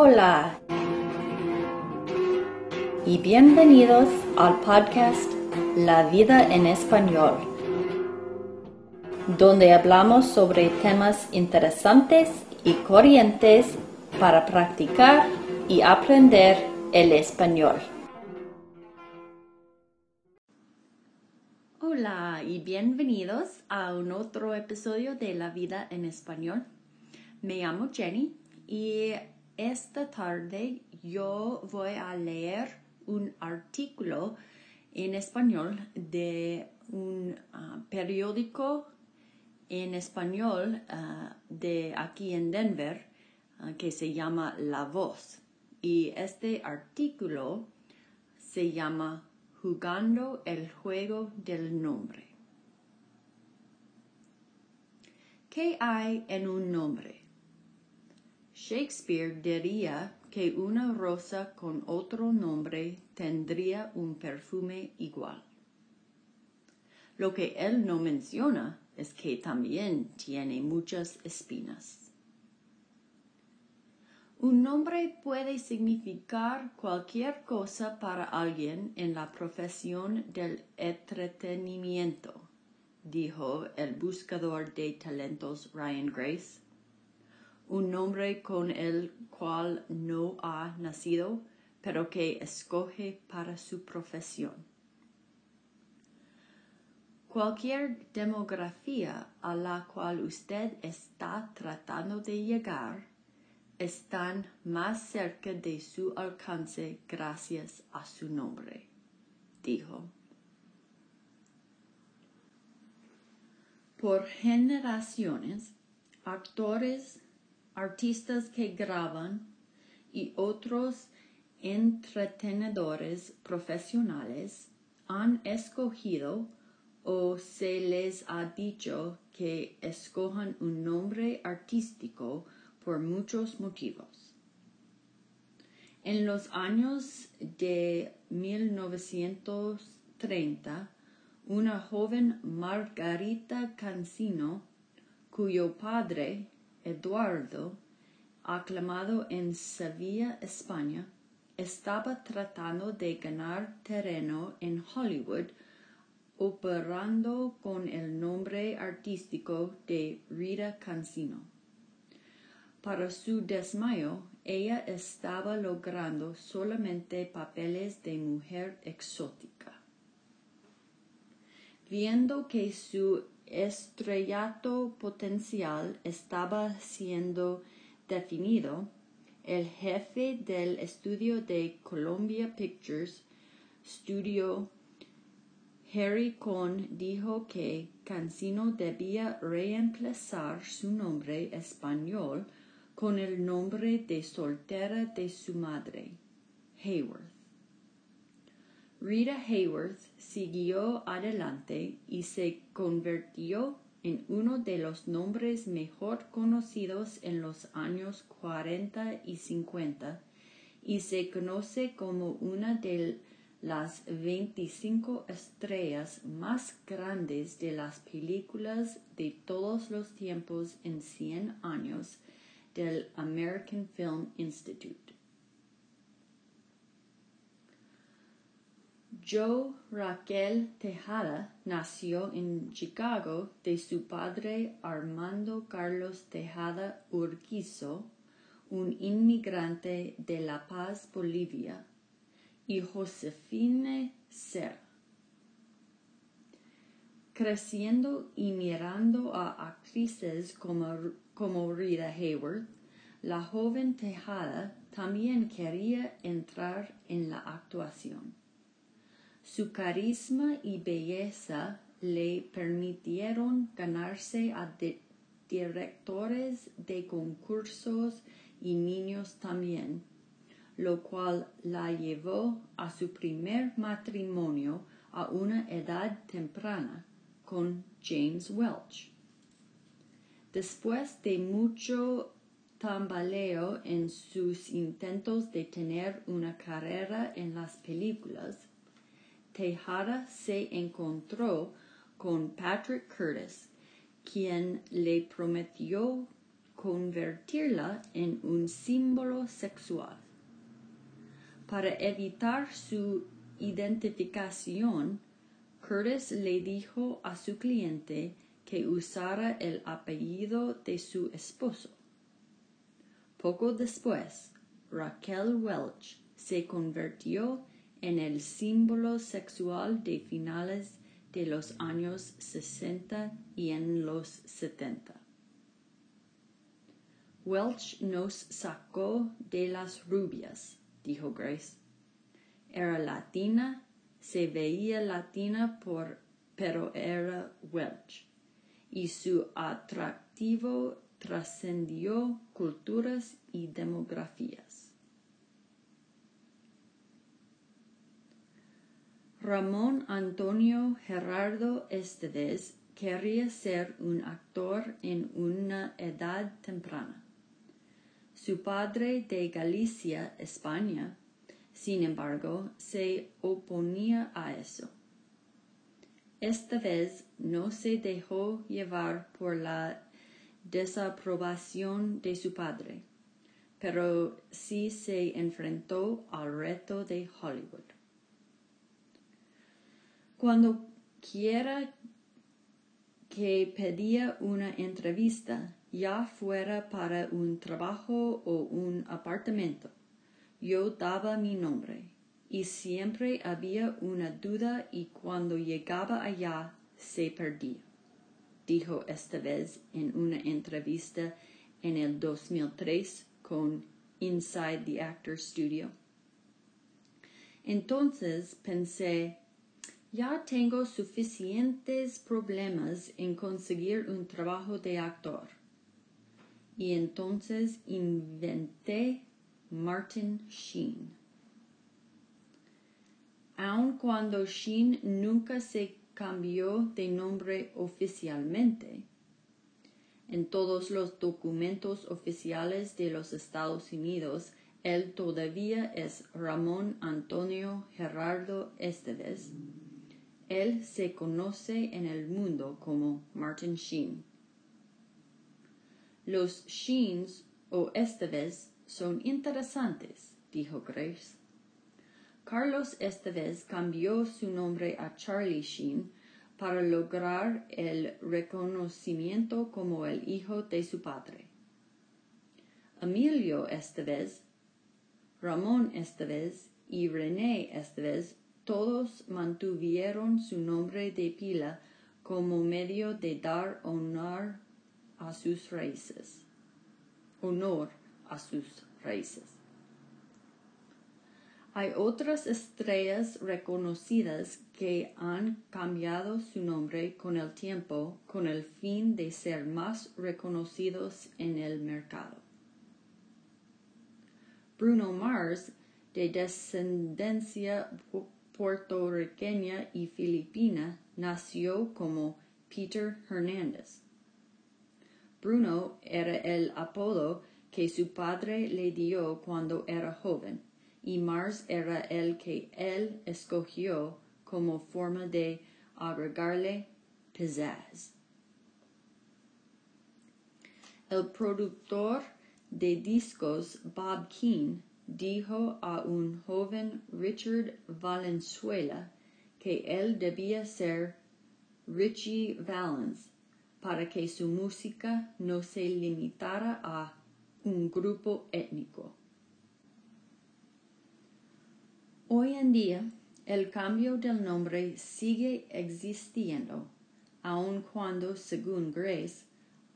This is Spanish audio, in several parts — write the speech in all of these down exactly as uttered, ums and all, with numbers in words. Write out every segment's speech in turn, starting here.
Hola y bienvenidos al podcast La Vida en Español, donde hablamos sobre temas interesantes y corrientes para practicar y aprender el español. Hola y bienvenidos a un otro episodio de La Vida en Español. Me llamo Jenny y esta tarde yo voy a leer un artículo en español de un uh, periódico en español uh, de aquí en Denver uh, que se llama La Voz. Y este artículo se llama Jugando el juego del nombre. ¿Qué hay en un nombre? Shakespeare diría que una rosa con otro nombre tendría un perfume igual. Lo que él no menciona es que también tiene muchas espinas. Un nombre puede significar cualquier cosa para alguien en la profesión del entretenimiento, dijo el buscador de talentos Ryan Grace. Un nombre con el cual no ha nacido, pero que escoge para su profesión. Cualquier demografía a la cual usted está tratando de llegar, están más cerca de su alcance gracias a su nombre, dijo. Por generaciones, actores, artistas que graban y otros entretenedores profesionales han escogido o se les ha dicho que escojan un nombre artístico por muchos motivos. En los años de mil novecientos treinta, una joven Margarita Cancino, cuyo padre Eduardo, aclamado en Sevilla, España, estaba tratando de ganar terreno en Hollywood, operando con el nombre artístico de Rita Cancino. Para su desmayo, ella estaba logrando solamente papeles de mujer exótica. Viendo que su estrellato potencial estaba siendo definido, el jefe del estudio de Columbia Pictures Studio, Harry Cohn, dijo que Cancino debía reemplazar su nombre español con el nombre de soltera de su madre, Hayworth. Rita Hayworth siguió adelante y se convirtió en uno de los nombres mejor conocidos en los años cuarenta y cincuenta y se conoce como una de las veinticinco estrellas más grandes de las películas de todos los tiempos en cien años del American Film Institute. Jo Raquel Tejada nació en Chicago de su padre Armando Carlos Tejada Urquizo, un inmigrante de La Paz, Bolivia, y Josefina Serra. Creciendo y mirando a actrices como, como Rita Hayworth, la joven Tejada también quería entrar en la actuación. Su carisma y belleza le permitieron ganarse a de- directores de concursos y niños también, lo cual la llevó a su primer matrimonio a una edad temprana con James Welch. Después de mucho tambaleo en sus intentos de tener una carrera en las películas, Tejada se encontró con Patrick Curtis, quien le prometió convertirla en un símbolo sexual. Para evitar su identificación, Curtis le dijo a su cliente que usara el apellido de su esposo. Poco después, Raquel Welch se convirtió en el símbolo sexual de finales de los años sesenta y en los setenta. Welch nos sacó de las rubias, dijo Grace. Era latina, se veía latina por, pero era Welch, y su atractivo trascendió culturas y demografías. Ramón Antonio Gerardo Estévez quería ser un actor en una edad temprana. Su padre de Galicia, España, sin embargo, se oponía a eso. Estévez no se dejó llevar por la desaprobación de su padre, pero sí se enfrentó al reto de Hollywood. Cuando quiera que pedía una entrevista, ya fuera para un trabajo o un apartamento, yo daba mi nombre, y siempre había una duda y cuando llegaba allá se perdía, dijo Estévez en una entrevista en el dos mil tres con Inside the Actors Studio. Entonces pensé, ya tengo suficientes problemas en conseguir un trabajo de actor. Y entonces inventé Martin Sheen. Aun cuando Sheen nunca se cambió de nombre oficialmente, en todos los documentos oficiales de los Estados Unidos, él todavía es Ramón Antonio Gerardo Estévez. Él se conoce en el mundo como Martin Sheen. Los Sheens o Estévez son interesantes, dijo Grace. Carlos Estévez cambió su nombre a Charlie Sheen para lograr el reconocimiento como el hijo de su padre. Emilio Estévez, Ramón Estévez y René Estévez todos mantuvieron su nombre de pila como medio de dar honor a sus raíces. Honor a sus raíces. Hay otras estrellas reconocidas que han cambiado su nombre con el tiempo con el fin de ser más reconocidos en el mercado. Bruno Mars, de descendencia puertorriqueña y filipina, nació como Peter Hernández. Bruno era el apodo que su padre le dio cuando era joven, y Mars era el que él escogió como forma de agregarle pizzazz. El productor de discos Bob Keane dijo a un joven Richard Valenzuela que él debía ser Richie Valens para que su música no se limitara a un grupo étnico. Hoy en día, el cambio del nombre sigue existiendo, aun cuando, según Grace,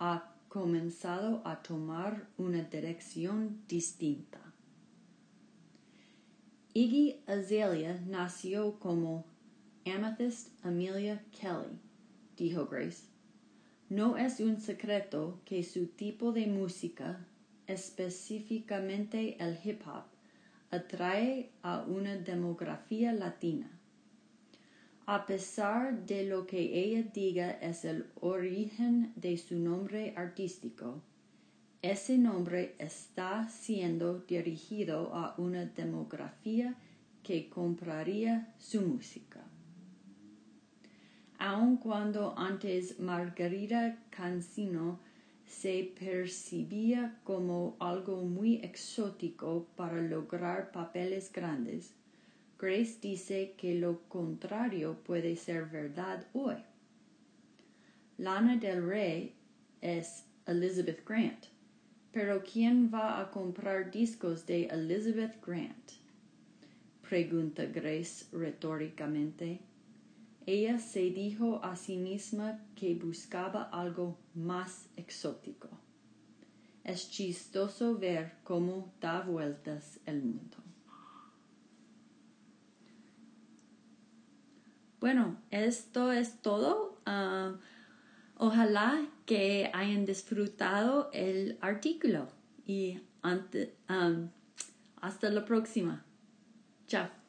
ha comenzado a tomar una dirección distinta. Iggy Azalea nació como Amethyst Amelia Kelly, dijo Grace. No es un secreto que su tipo de música, específicamente el hip hop, atrae a una demografía latina. A pesar de lo que ella diga es el origen de su nombre artístico, ese nombre está siendo dirigido a una demografía que compraría su música. Aun cuando antes Margarita Cancino se percibía como algo muy exótico para lograr papeles grandes. Grace dice que lo contrario puede ser verdad hoy. Lana del Rey es Elizabeth Grant, pero ¿quién va a comprar discos de Elizabeth Grant?, pregunta Grace retóricamente. Ella se dijo a sí misma que buscaba algo más exótico. Es chistoso ver cómo da vueltas el mundo. Bueno, esto es todo. Uh, ojalá que hayan disfrutado el artículo y ante, um, hasta la próxima. Chao.